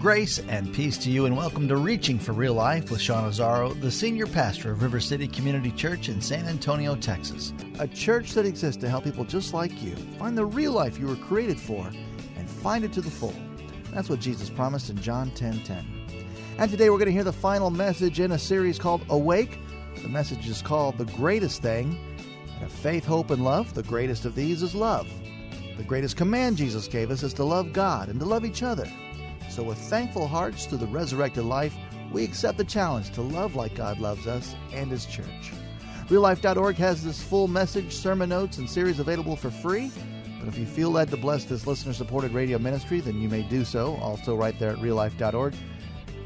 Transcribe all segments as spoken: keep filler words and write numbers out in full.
Grace and peace to you, and welcome to Reaching for Real Life with Sean Azzaro, the senior pastor of River City Community Church in San Antonio, Texas. A church that exists to help people just like you find the real life you were created for and find it to the full. That's what Jesus promised in John ten ten. And today we're going to hear the final message in a series called Awake. The message is called The Greatest Thing. And of faith, hope, and love, the greatest of these is love. The greatest command Jesus gave us is to love God and to love each other. So with thankful hearts through the resurrected life, we accept the challenge to love like God loves us and His church. Real life dot org has this full message, sermon notes, and series available for free. But if you feel led to bless this listener-supported radio ministry, then you may do so, also right there at real life dot org.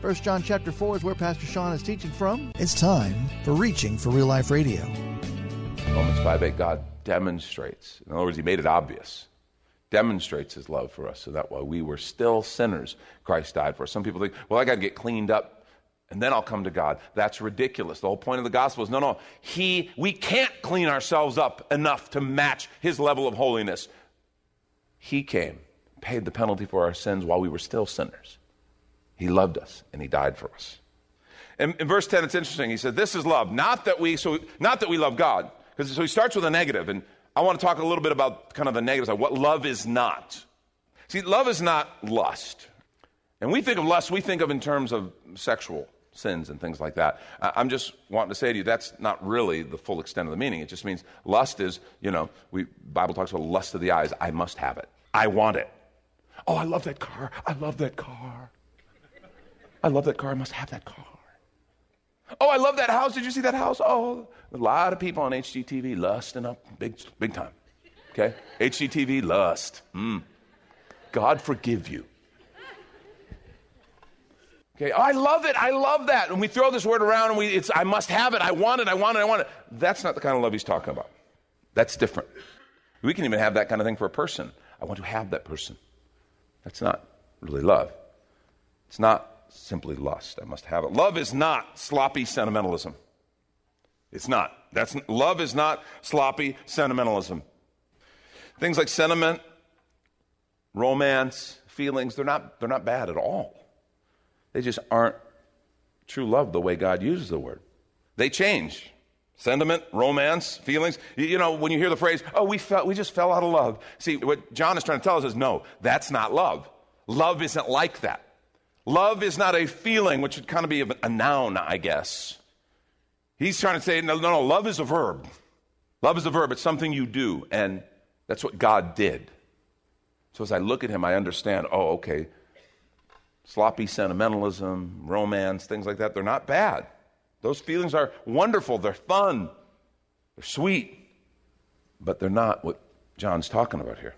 First John chapter four is where Pastor Sean is teaching from. It's time for Reaching for Real Life Radio. Romans five eight, God demonstrates. In other words, He made it obvious. Demonstrates His love for us, so that while we were still sinners, Christ died for us. Some people think, well, I got to get cleaned up, and then I'll come to God. That's ridiculous. The whole point of the gospel is, no, no, He, we can't clean ourselves up enough to match His level of holiness. He came, paid the penalty for our sins while we were still sinners. He loved us, and He died for us. In, in verse ten, it's interesting. He said, this is love, not that we, so not that we love God. Because so he starts with a negative, and I want to talk a little bit about kind of the negative side, what love is not. See, love is not lust. And we think of lust, we think of in terms of sexual sins and things like that. I'm just wanting to say to you, that's not really the full extent of the meaning. It just means lust is, you know, we Bible talks about lust of the eyes. I must have it. I want it. Oh, I love that car. I love that car. I love that car. I must have that car. Oh, I love that house. Did you see that house? Oh, a lot of people on H G T V lusting up big big time, okay? H G T V lust. Mm. God forgive you. Okay, oh, I love it. I love that. And we throw this word around and we it's I must have it. I want it. I want it. I want it. That's not the kind of love He's talking about. That's different. We can even have that kind of thing for a person. I want to have that person. That's not really love. It's not simply lust. I must have it. Love is not sloppy sentimentalism. It's not. That's love is not sloppy sentimentalism. Things like sentiment, romance, feelings, they're not they're not bad at all. They just aren't true love the way God uses the word. They change. Sentiment, romance, feelings. You, you know, when you hear the phrase, oh, we felt we just fell out of love. See, what John is trying to tell us is no, that's not love. Love isn't like that. Love is not a feeling, which would kind of be a noun, I guess. He's trying to say, no, no, no, love is a verb. Love is a verb. It's something you do, and that's what God did. So as I look at Him, I understand, oh, okay, sloppy sentimentalism, romance, things like that, they're not bad. Those feelings are wonderful. They're fun. They're sweet. But they're not what John's talking about here.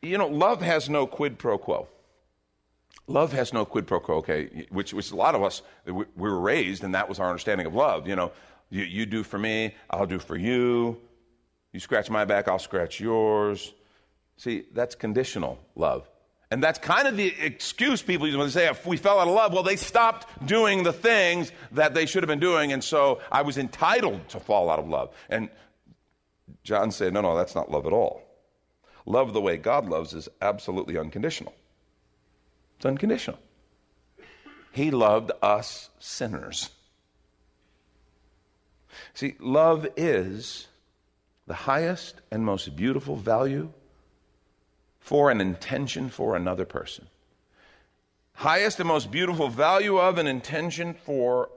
You know, love has no quid pro quo. Love has no quid pro quo, okay, which, which a lot of us, we were raised, and that was our understanding of love. You know, you, you do for me, I'll do for you. You scratch my back, I'll scratch yours. See, that's conditional love. And that's kind of the excuse people use when they say, if we fell out of love, well, they stopped doing the things that they should have been doing, and so I was entitled to fall out of love. And John said, no, no, that's not love at all. Love the way God loves is absolutely unconditional. It's unconditional. He loved us sinners. See, love is the highest and most beautiful value for an intention for another person. Highest and most beautiful value of an intention for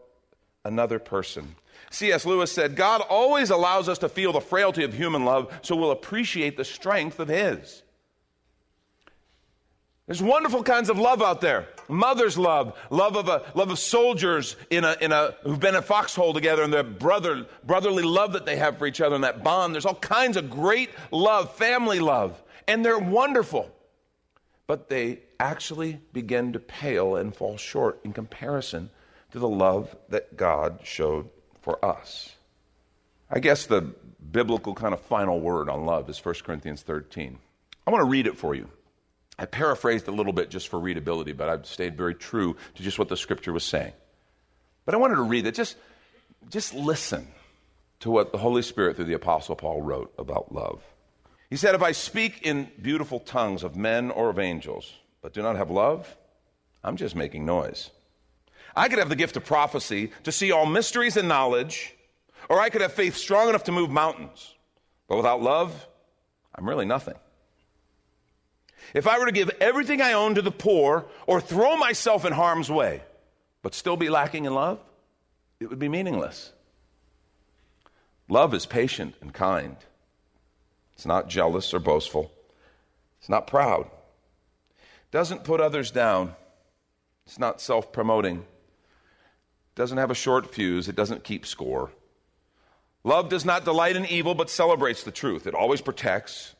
another person. C S Lewis said, God always allows us to feel the frailty of human love, so we'll appreciate the strength of His. There's wonderful kinds of love out there. Mother's love, love of a love of soldiers in a in a who've been in a foxhole together, and their brother brotherly love that they have for each other and that bond. There's all kinds of great love, family love, and they're wonderful. But they actually begin to pale and fall short in comparison to the love that God showed for us. I guess the biblical kind of final word on love is First Corinthians thirteen. I want to read it for you. I paraphrased a little bit just for readability, but I've stayed very true to just what the scripture was saying. But I wanted to read it. Just, just listen to what the Holy Spirit through the Apostle Paul wrote about love. He said, "If I speak in beautiful tongues of men or of angels, but do not have love, I'm just making noise. I could have the gift of prophecy to see all mysteries and knowledge, or I could have faith strong enough to move mountains. But without love, I'm really nothing. If I were to give everything I own to the poor or throw myself in harm's way, but still be lacking in love, it would be meaningless. Love is patient and kind. It's not jealous or boastful. It's not proud. It doesn't put others down. It's not self-promoting. It doesn't have a short fuse. It doesn't keep score. Love does not delight in evil, but celebrates the truth. It always protects.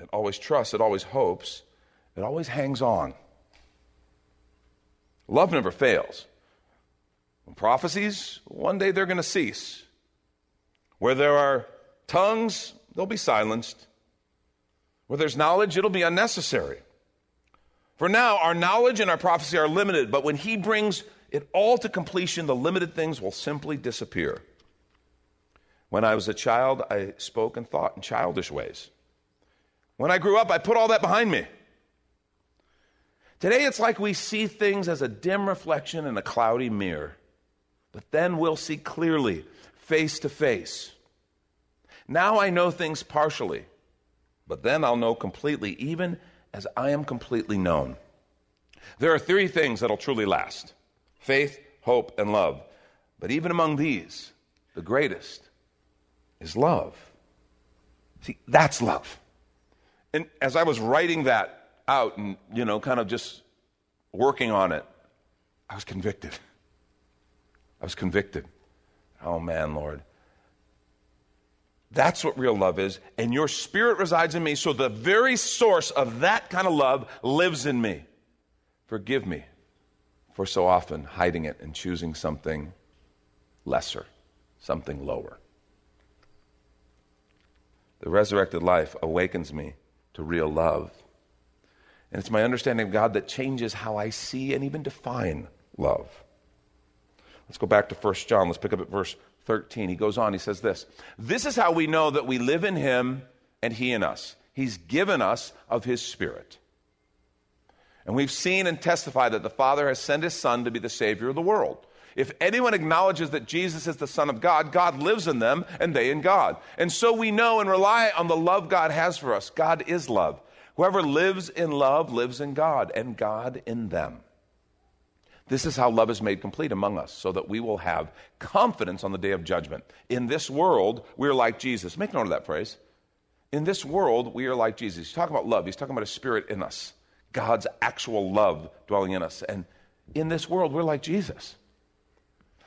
It always trusts. It always hopes. It always hangs on. Love never fails. When prophecies, one day they're going to cease. Where there are tongues, they'll be silenced. Where there's knowledge, it'll be unnecessary. For now, our knowledge and our prophecy are limited, but when he brings it all to completion, the limited things will simply disappear. When I was a child, I spoke and thought in childish ways. When I grew up, I put all that behind me. Today, it's like we see things as a dim reflection in a cloudy mirror, but then we'll see clearly, face to face. Now I know things partially, but then I'll know completely, even as I am completely known. There are three things that'll truly last: faith, hope, and love. But even among these, the greatest is love." See, that's love. And as I was writing that out and, you know, kind of just working on it, I was convicted. I was convicted. Oh, man, Lord. That's what real love is, and your spirit resides in me, so the very source of that kind of love lives in me. Forgive me for so often hiding it and choosing something lesser, something lower. The resurrected life awakens me to real love. And it's my understanding of God that changes how I see and even define love. Let's go back to First John. Let's pick up at verse thirteen. He goes on, he says this, "This is how we know that we live in him and he in us. He's given us of his spirit. And we've seen and testified that the Father has sent his Son to be the Savior of the world. If anyone acknowledges that Jesus is the Son of God, God lives in them and they in God. And so we know and rely on the love God has for us. God is love. Whoever lives in love lives in God and God in them. This is how love is made complete among us, so that we will have confidence on the day of judgment. In this world, we are like Jesus." Make note of that phrase. In this world, we are like Jesus. He's talking about love. He's talking about a spirit in us, God's actual love dwelling in us. And in this world, we're like Jesus.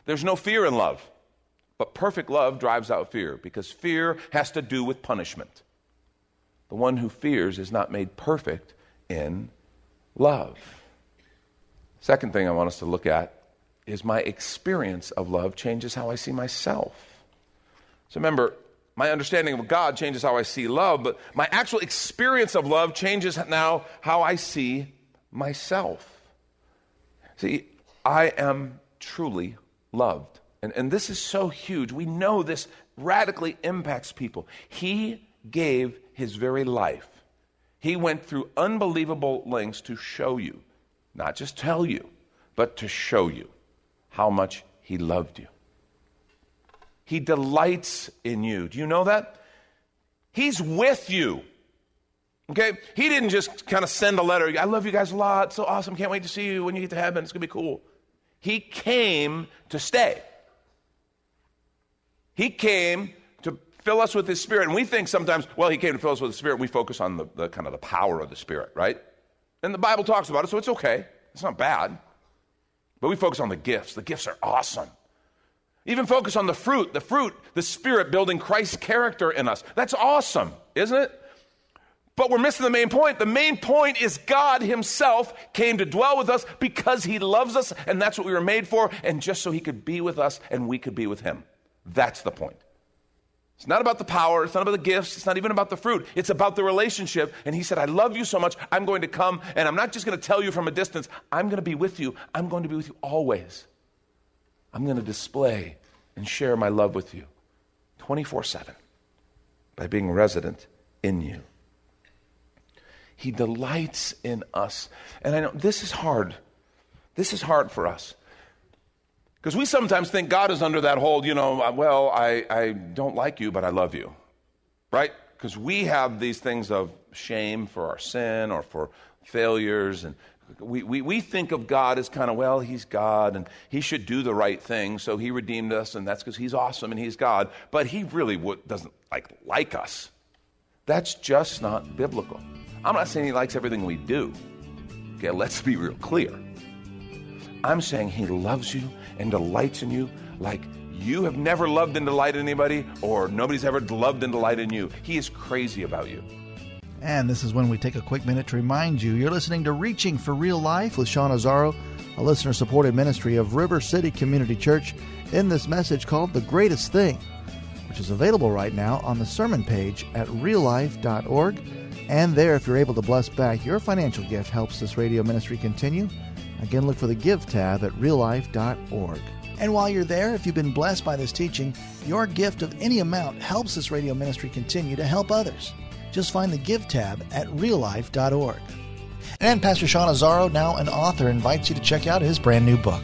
There's no fear in love, but perfect love drives out fear, because fear has to do with punishment. The one who fears is not made perfect in love. Second thing I want us to look at is my experience of love changes how I see myself. So remember, my understanding of God changes how I see love, but my actual experience of love changes now how I see myself. See, I am truly loved. And, and this is so huge. We know this radically impacts people. He gave his very life. He went through unbelievable lengths to show you, not just tell you, but to show you how much he loved you. He delights in you. Do you know that? He's with you. Okay? He didn't just kind of send a letter, "I love you guys a lot, it's so awesome, can't wait to see you when you get to heaven, it's going to be cool." He came to stay. He came to fill us with his spirit. And we think sometimes, well, he came to fill us with the spirit. We focus on the, the kind of the power of the spirit, right? And the Bible talks about it, so it's okay. It's not bad. But we focus on the gifts. The gifts are awesome. Even focus on the fruit. The fruit, the Spirit building Christ's character in us. That's awesome, isn't it? But we're missing the main point. The main point is God himself came to dwell with us because he loves us, and that's what we were made for, and just so he could be with us and we could be with him. That's the point. It's not about the power. It's not about the gifts. It's not even about the fruit. It's about the relationship. And he said, I love you so much, I'm going to come, and I'm not just going to tell you from a distance. I'm going to be with you. I'm going to be with you always. I'm going to display and share my love with you twenty-four seven by being resident in you. He delights in us. And I know this is hard. This is hard for us. Because we sometimes think God is under that whole, you know, well, I, I don't like you, but I love you. Right? Because we have these things of shame for our sin or for failures. And we, we, we think of God as kind of, well, he's God and he should do the right thing. So he redeemed us, and that's because he's awesome and he's God. But he really w- doesn't like, like us. That's just not biblical. I'm not saying he likes everything we do. Okay, let's be real clear. I'm saying he loves you and delights in you like you have never loved and delighted anybody, or nobody's ever loved and delighted in you. He is crazy about you. And this is when we take a quick minute to remind you, you're listening to Reaching for Real Life with Sean Azzaro, a listener-supported ministry of River City Community Church, in this message called The Greatest Thing, which is available right now on the sermon page at real life dot org. And there, if you're able to bless back, your financial gift helps this radio ministry continue. Again, look for the Give tab at real life dot org. And while you're there, if you've been blessed by this teaching, your gift of any amount helps this radio ministry continue to help others. Just find the Give tab at real life dot org. And Pastor Sean Azzaro, now an author, invites you to check out his brand new book.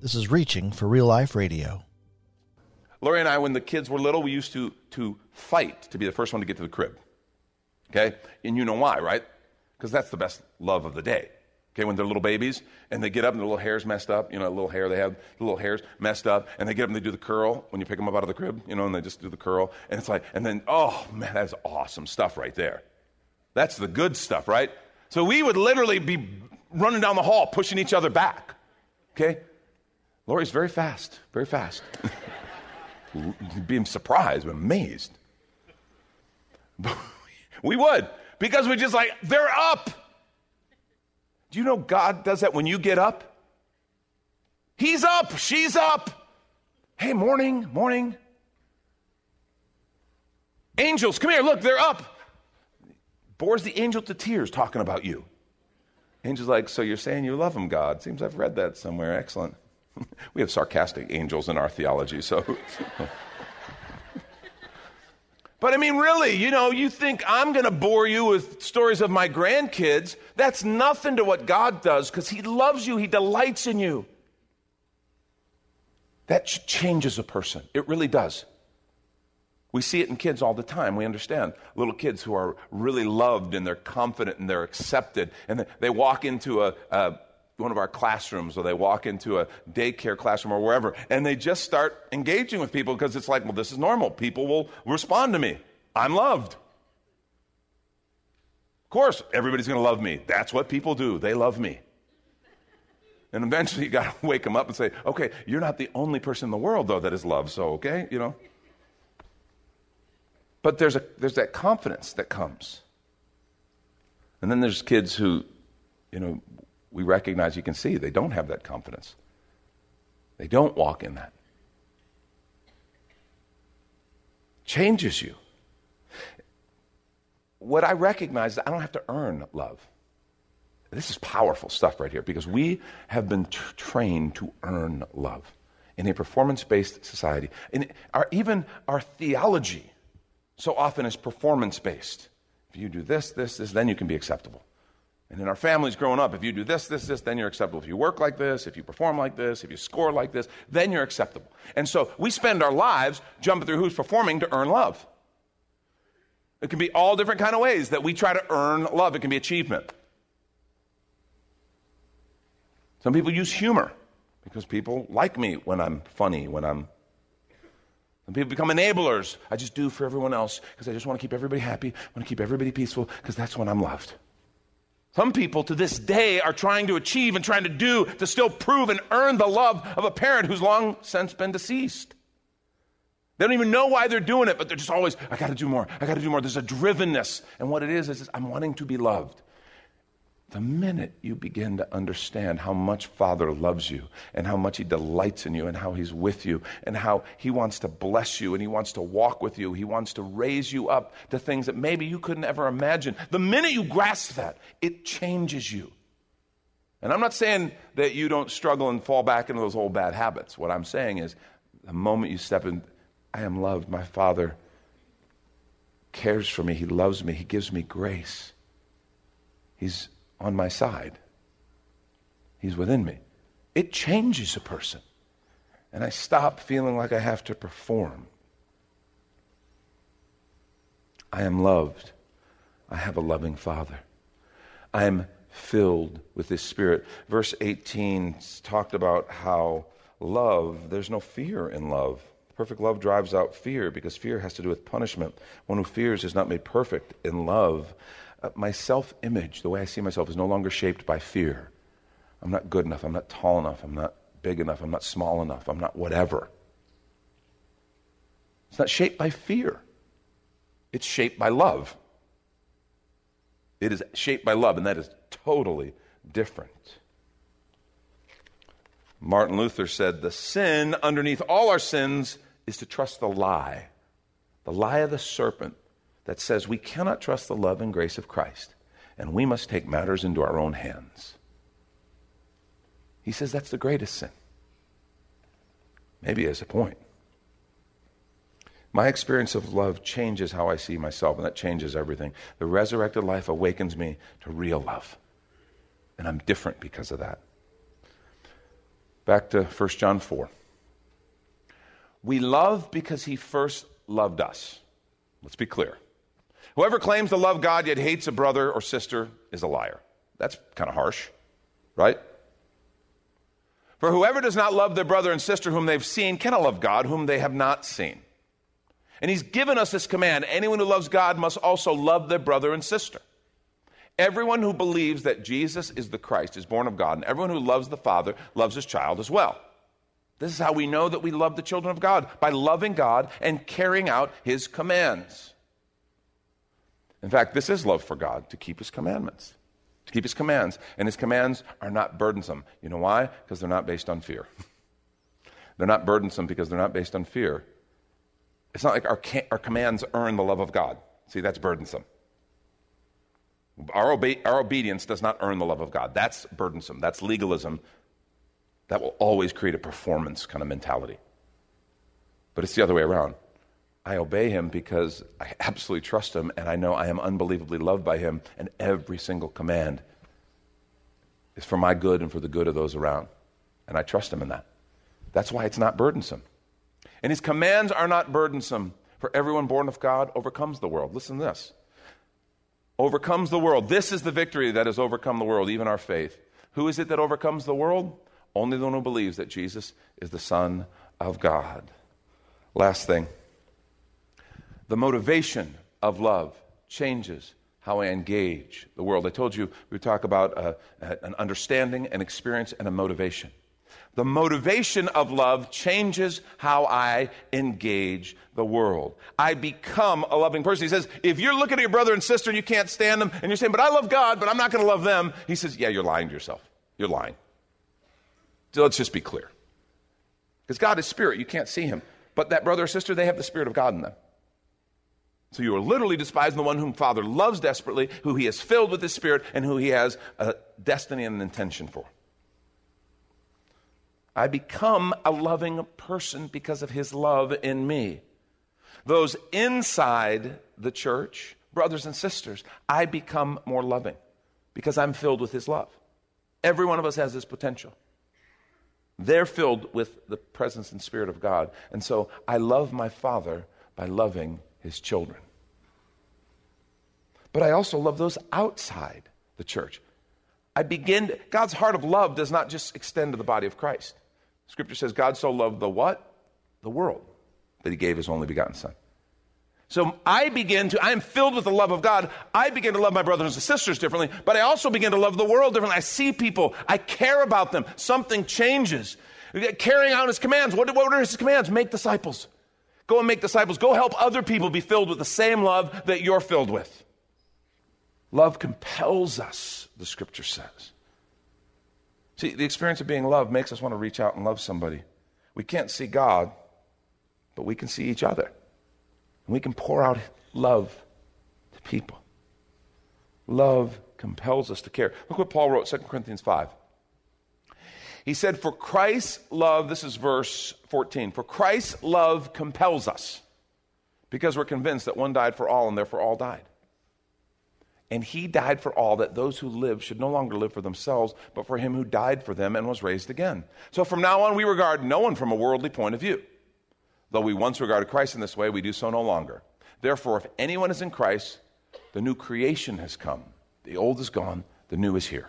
This is Reaching for Real Life Radio. Lori and I, when the kids were little, we used to, to fight to be the first one to get to the crib. Okay? And you know why, right? Because that's the best love of the day. Okay? When they're little babies and they get up and their little hair's messed up, you know, little hair they have, the little hair's messed up, and they get up and they do the curl when you pick them up out of the crib, you know, and they just do the curl. And it's like, and then, oh, man, that's awesome stuff right there. That's the good stuff, right? So we would literally be running down the hall, pushing each other back. Okay? Lori's very fast, very fast. Being surprised, amazed. We would, because we're just like, they're up. Do you know God does that when you get up? He's up, she's up. Hey, morning, morning. Angels, come here, look, they're up. Bores the angel to tears talking about you. Angel's like, so you're saying you love him, God. Seems I've read that somewhere, excellent. We have sarcastic angels in our theology, so. But I mean, really, you know, you think I'm going to bore you with stories of my grandkids. That's nothing to what God does, because he loves you. He delights in you. That changes a person. It really does. We see it in kids all the time. We understand little kids who are really loved, and they're confident, and they're accepted, and they walk into a... a one of our classrooms, or they walk into a daycare classroom or wherever, and they just start engaging with people because it's like, well, this is normal. People will respond to me. I'm loved. Of course, everybody's going to love me. That's what people do. They love me. And eventually you got to wake them up and say, okay, you're not the only person in the world, though, that is loved, so okay, you know. But there's a there's that confidence that comes. And then there's kids who, you know, we recognize, you can see, they don't have that confidence. They don't walk in that. Changes you. What I recognize is I don't have to earn love. This is powerful stuff right here, because we have been t- trained to earn love in a performance-based society. And our, even our theology so often is performance-based. If you do this, this, this, then you can be acceptable. And in our families growing up, if you do this, this, this, then you're acceptable. If you work like this, if you perform like this, if you score like this, then you're acceptable. And so we spend our lives jumping through who's performing to earn love. It can be all different kind of ways that we try to earn love. It can be achievement. Some people use humor because people like me when I'm funny, when I'm... Some people become enablers. I just do for everyone else because I just want to keep everybody happy, want to keep everybody peaceful, because that's when I'm loved. Some people to this day are trying to achieve and trying to do to still prove and earn the love of a parent who's long since been deceased. They don't even know why they're doing it, but they're just always, I got to do more, I got to do more. There's a drivenness. And what it is, is I'm wanting to be loved. The minute you begin to understand how much Father loves you and how much He delights in you and how He's with you and how He wants to bless you and He wants to walk with you, He wants to raise you up to things that maybe you couldn't ever imagine. The minute you grasp that, it changes you. And I'm not saying that you don't struggle and fall back into those old bad habits. What I'm saying is the moment you step in, I am loved. My Father cares for me. He loves me. He gives me grace. He's on my side. He's within me. It changes a person. And I stop feeling like I have to perform. I am loved. I have a loving Father. I am filled with His Spirit. Verse eighteen talked about how love, there's no fear in love. Perfect love drives out fear, because fear has to do with punishment. One who fears is not made perfect in love. Uh, my self-image, the way I see myself, is no longer shaped by fear. I'm not good enough. I'm not tall enough. I'm not big enough. I'm not small enough. I'm not whatever. It's not shaped by fear. It's shaped by love. It is shaped by love, and that is totally different. Martin Luther said, the sin underneath all our sins is to trust the lie, the lie of the serpent that says we cannot trust the love and grace of Christ, and we must take matters into our own hands. He says that's the greatest sin. Maybe as a point. My experience of love changes how I see myself, and that changes everything. The resurrected life awakens me to real love, and I'm different because of that. Back to First John four. We love because He first loved us. Let's be clear. Whoever claims to love God yet hates a brother or sister is a liar. That's kind of harsh, right? For whoever does not love their brother and sister whom they've seen cannot love God whom they have not seen. And He's given us this command: anyone who loves God must also love their brother and sister. Everyone who believes that Jesus is the Christ is born of God, and everyone who loves the Father loves his child as well. This is how we know that we love the children of God, by loving God and carrying out His commands. In fact, this is love for God, to keep His commandments. To keep His commands, and His commands are not burdensome. You know why? Because they're not based on fear. They're not burdensome because they're not based on fear. It's not like our, ca- our commands earn the love of God. See, that's burdensome. Our, obe- our obedience does not earn the love of God. That's burdensome. That's legalism. That will always create a performance kind of mentality. But it's the other way around. I obey Him because I absolutely trust Him, and I know I am unbelievably loved by Him, and every single command is for my good and for the good of those around. And I trust Him in that. That's why it's not burdensome. And His commands are not burdensome, for everyone born of God overcomes the world. Listen to this. Overcomes the world. This is the victory that has overcome the world, even our faith. Who is it that overcomes the world? Only the one who believes that Jesus is the Son of God. Last thing. The motivation of love changes how I engage the world. I told you we talk about a, a, an understanding, an experience, and a motivation. The motivation of love changes how I engage the world. I become a loving person. He says, if you're looking at your brother and sister and you can't stand them, and you're saying, but I love God, but I'm not going to love them. He says, yeah, you're lying to yourself. You're lying. So let's just be clear. Because God is spirit. You can't see him. But that brother or sister, they have the Spirit of God in them. So you are literally despising the one whom Father loves desperately, who he has filled with his Spirit, and who he has a destiny and an intention for. I become a loving person because of his love in me. Those inside the church, brothers and sisters, I become more loving because I'm filled with his love. Every one of us has this potential. They're filled with the presence and Spirit of God. And so I love my Father by loving his children. But I also love those outside the church. I begin, God's heart of love does not just extend to the body of Christ. Scripture says God so loved the what? The world, that he gave his only begotten son. So I begin to, I am filled with the love of God. I begin to love my brothers and sisters differently, but I also begin to love the world differently. I see people. I care about them. Something changes. Carrying out his commands. What, what are his commands? Make disciples. Go and make disciples. Go help other people be filled with the same love that you're filled with. Love compels us, the Scripture says. See, the experience of being loved makes us want to reach out and love somebody. We can't see God, but we can see each other. And we can pour out love to people. Love compels us to care. Look what Paul wrote, Second Corinthians five. He said, for Christ's love, this is verse fourteen, for Christ's love compels us, because we're convinced that one died for all and therefore all died. And he died for all, that those who live should no longer live for themselves, but for him who died for them and was raised again. So from now on, we regard no one from a worldly point of view. Though we once regarded Christ in this way, we do so no longer. Therefore, if anyone is in Christ, the new creation has come. The old is gone, the new is here.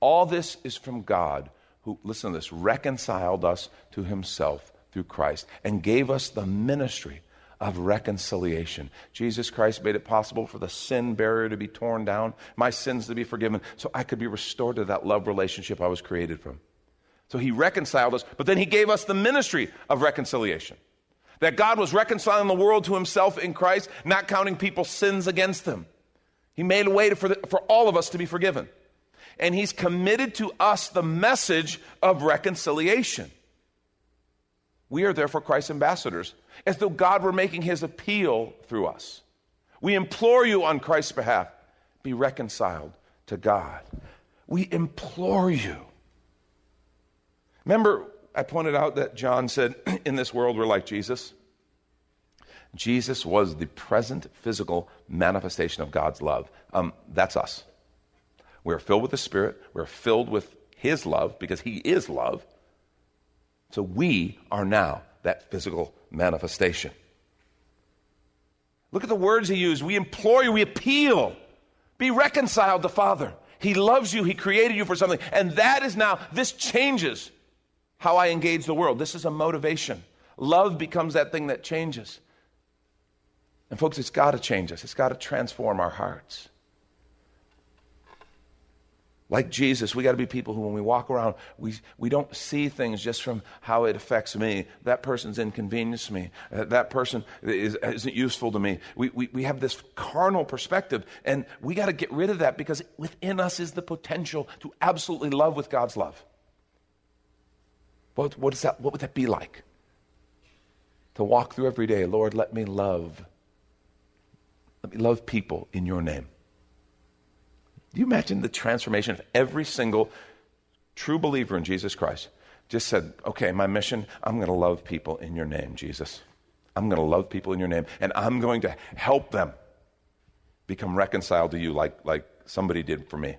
All this is from God, who, listen to this, reconciled us to himself through Christ and gave us the ministry of reconciliation. Jesus Christ made it possible for the sin barrier to be torn down, my sins to be forgiven, so I could be restored to that love relationship I was created from. So he reconciled us, but then he gave us the ministry of reconciliation. That God was reconciling the world to himself in Christ, not counting people's sins against them. He made a way to, for, the, for all of us to be forgiven. And he's committed to us the message of reconciliation. We are therefore Christ's ambassadors, as though God were making his appeal through us. We implore you on Christ's behalf, be reconciled to God. We implore you. Remember, I pointed out that John said, in this world we're like Jesus. Jesus was the present physical manifestation of God's love. Um, that's us. We're filled with the Spirit. We're filled with his love because he is love. So we are now that physical manifestation. Look at the words he used. We implore you, we appeal. Be reconciled to Father. He loves you. He created you for something. And that is now, this changes how I engage the world. This is a motivation. Love becomes that thing that changes. And folks, it's got to change us. It's got to transform our hearts. Like Jesus, we got to be people who, when we walk around, we, we don't see things just from how it affects me. That person's inconvenienced me. Uh, that person is, isn't useful to me. We, we, we have this carnal perspective, and we got to get rid of that because within us is the potential to absolutely love with God's love. What, what is that? What would that be like? To walk through every day, Lord, let me love. Let me love people in your name. Do you imagine the transformation if every single true believer in Jesus Christ just said, okay, my mission, I'm going to love people in your name, Jesus. I'm going to love people in your name, and I'm going to help them become reconciled to you like, like somebody did for me.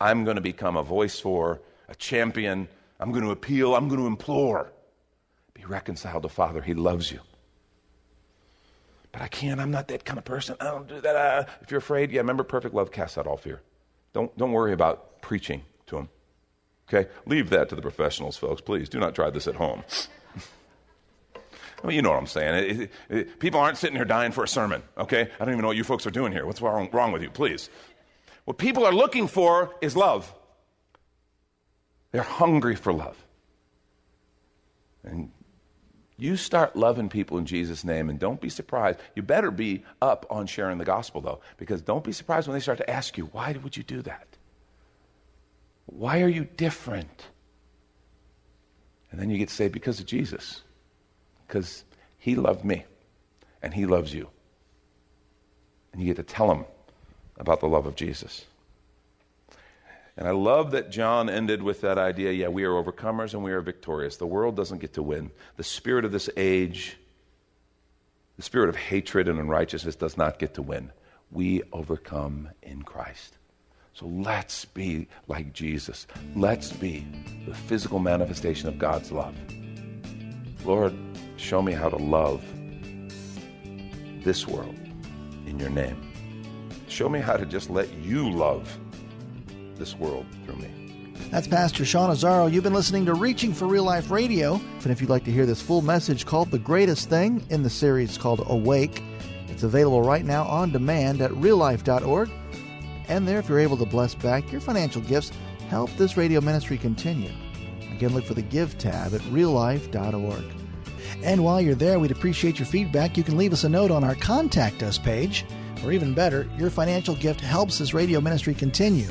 I'm going to become a voice for, a champion. I'm going to appeal. I'm going to implore. Be reconciled to Father. He loves you. But I can't, I'm not that kind of person. I don't do that. Uh, if you're afraid, yeah, remember, perfect love casts out all fear. Don't, don't worry about preaching to them. Okay? Leave that to the professionals, folks. Please do not try this at home. Well, you know what I'm saying. It, it, it, people aren't sitting here dying for a sermon, okay? I don't even know what you folks are doing here. What's wrong, wrong with you? Please. What people are looking for is love. They're hungry for love. And you start loving people in Jesus' name, and don't be surprised. You better be up on sharing the gospel, though, because don't be surprised when they start to ask you, why would you do that? Why are you different? And then you get saved because of Jesus, because he loved me, and he loves you. And you get to tell them about the love of Jesus. And I love that John ended with that idea, yeah, we are overcomers and we are victorious. The world doesn't get to win. The spirit of this age, the spirit of hatred and unrighteousness does not get to win. We overcome in Christ. So let's be like Jesus. Let's be the physical manifestation of God's love. Lord, show me how to love this world in your name. Show me how to just let you love this world through me. That's Pastor Sean Azzaro. You've been listening to Reaching for Real Life Radio. And if you'd like to hear this full message called The Greatest Thing in the series called Awake, it's available right now on demand at real life dot org. And there, if you're able to bless back your financial gifts, help this radio ministry continue. Again, look for the Give tab at real life dot org. And while you're there, we'd appreciate your feedback. You can leave us a note on our Contact Us page. Or even better, your financial gift helps this radio ministry continue.